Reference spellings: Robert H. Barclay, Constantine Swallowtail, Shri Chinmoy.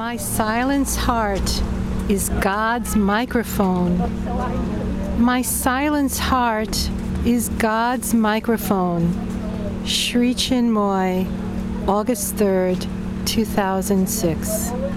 My silence heart is God's microphone. My silence heart is God's microphone. Shri Chinmoy, August 3rd, 2006.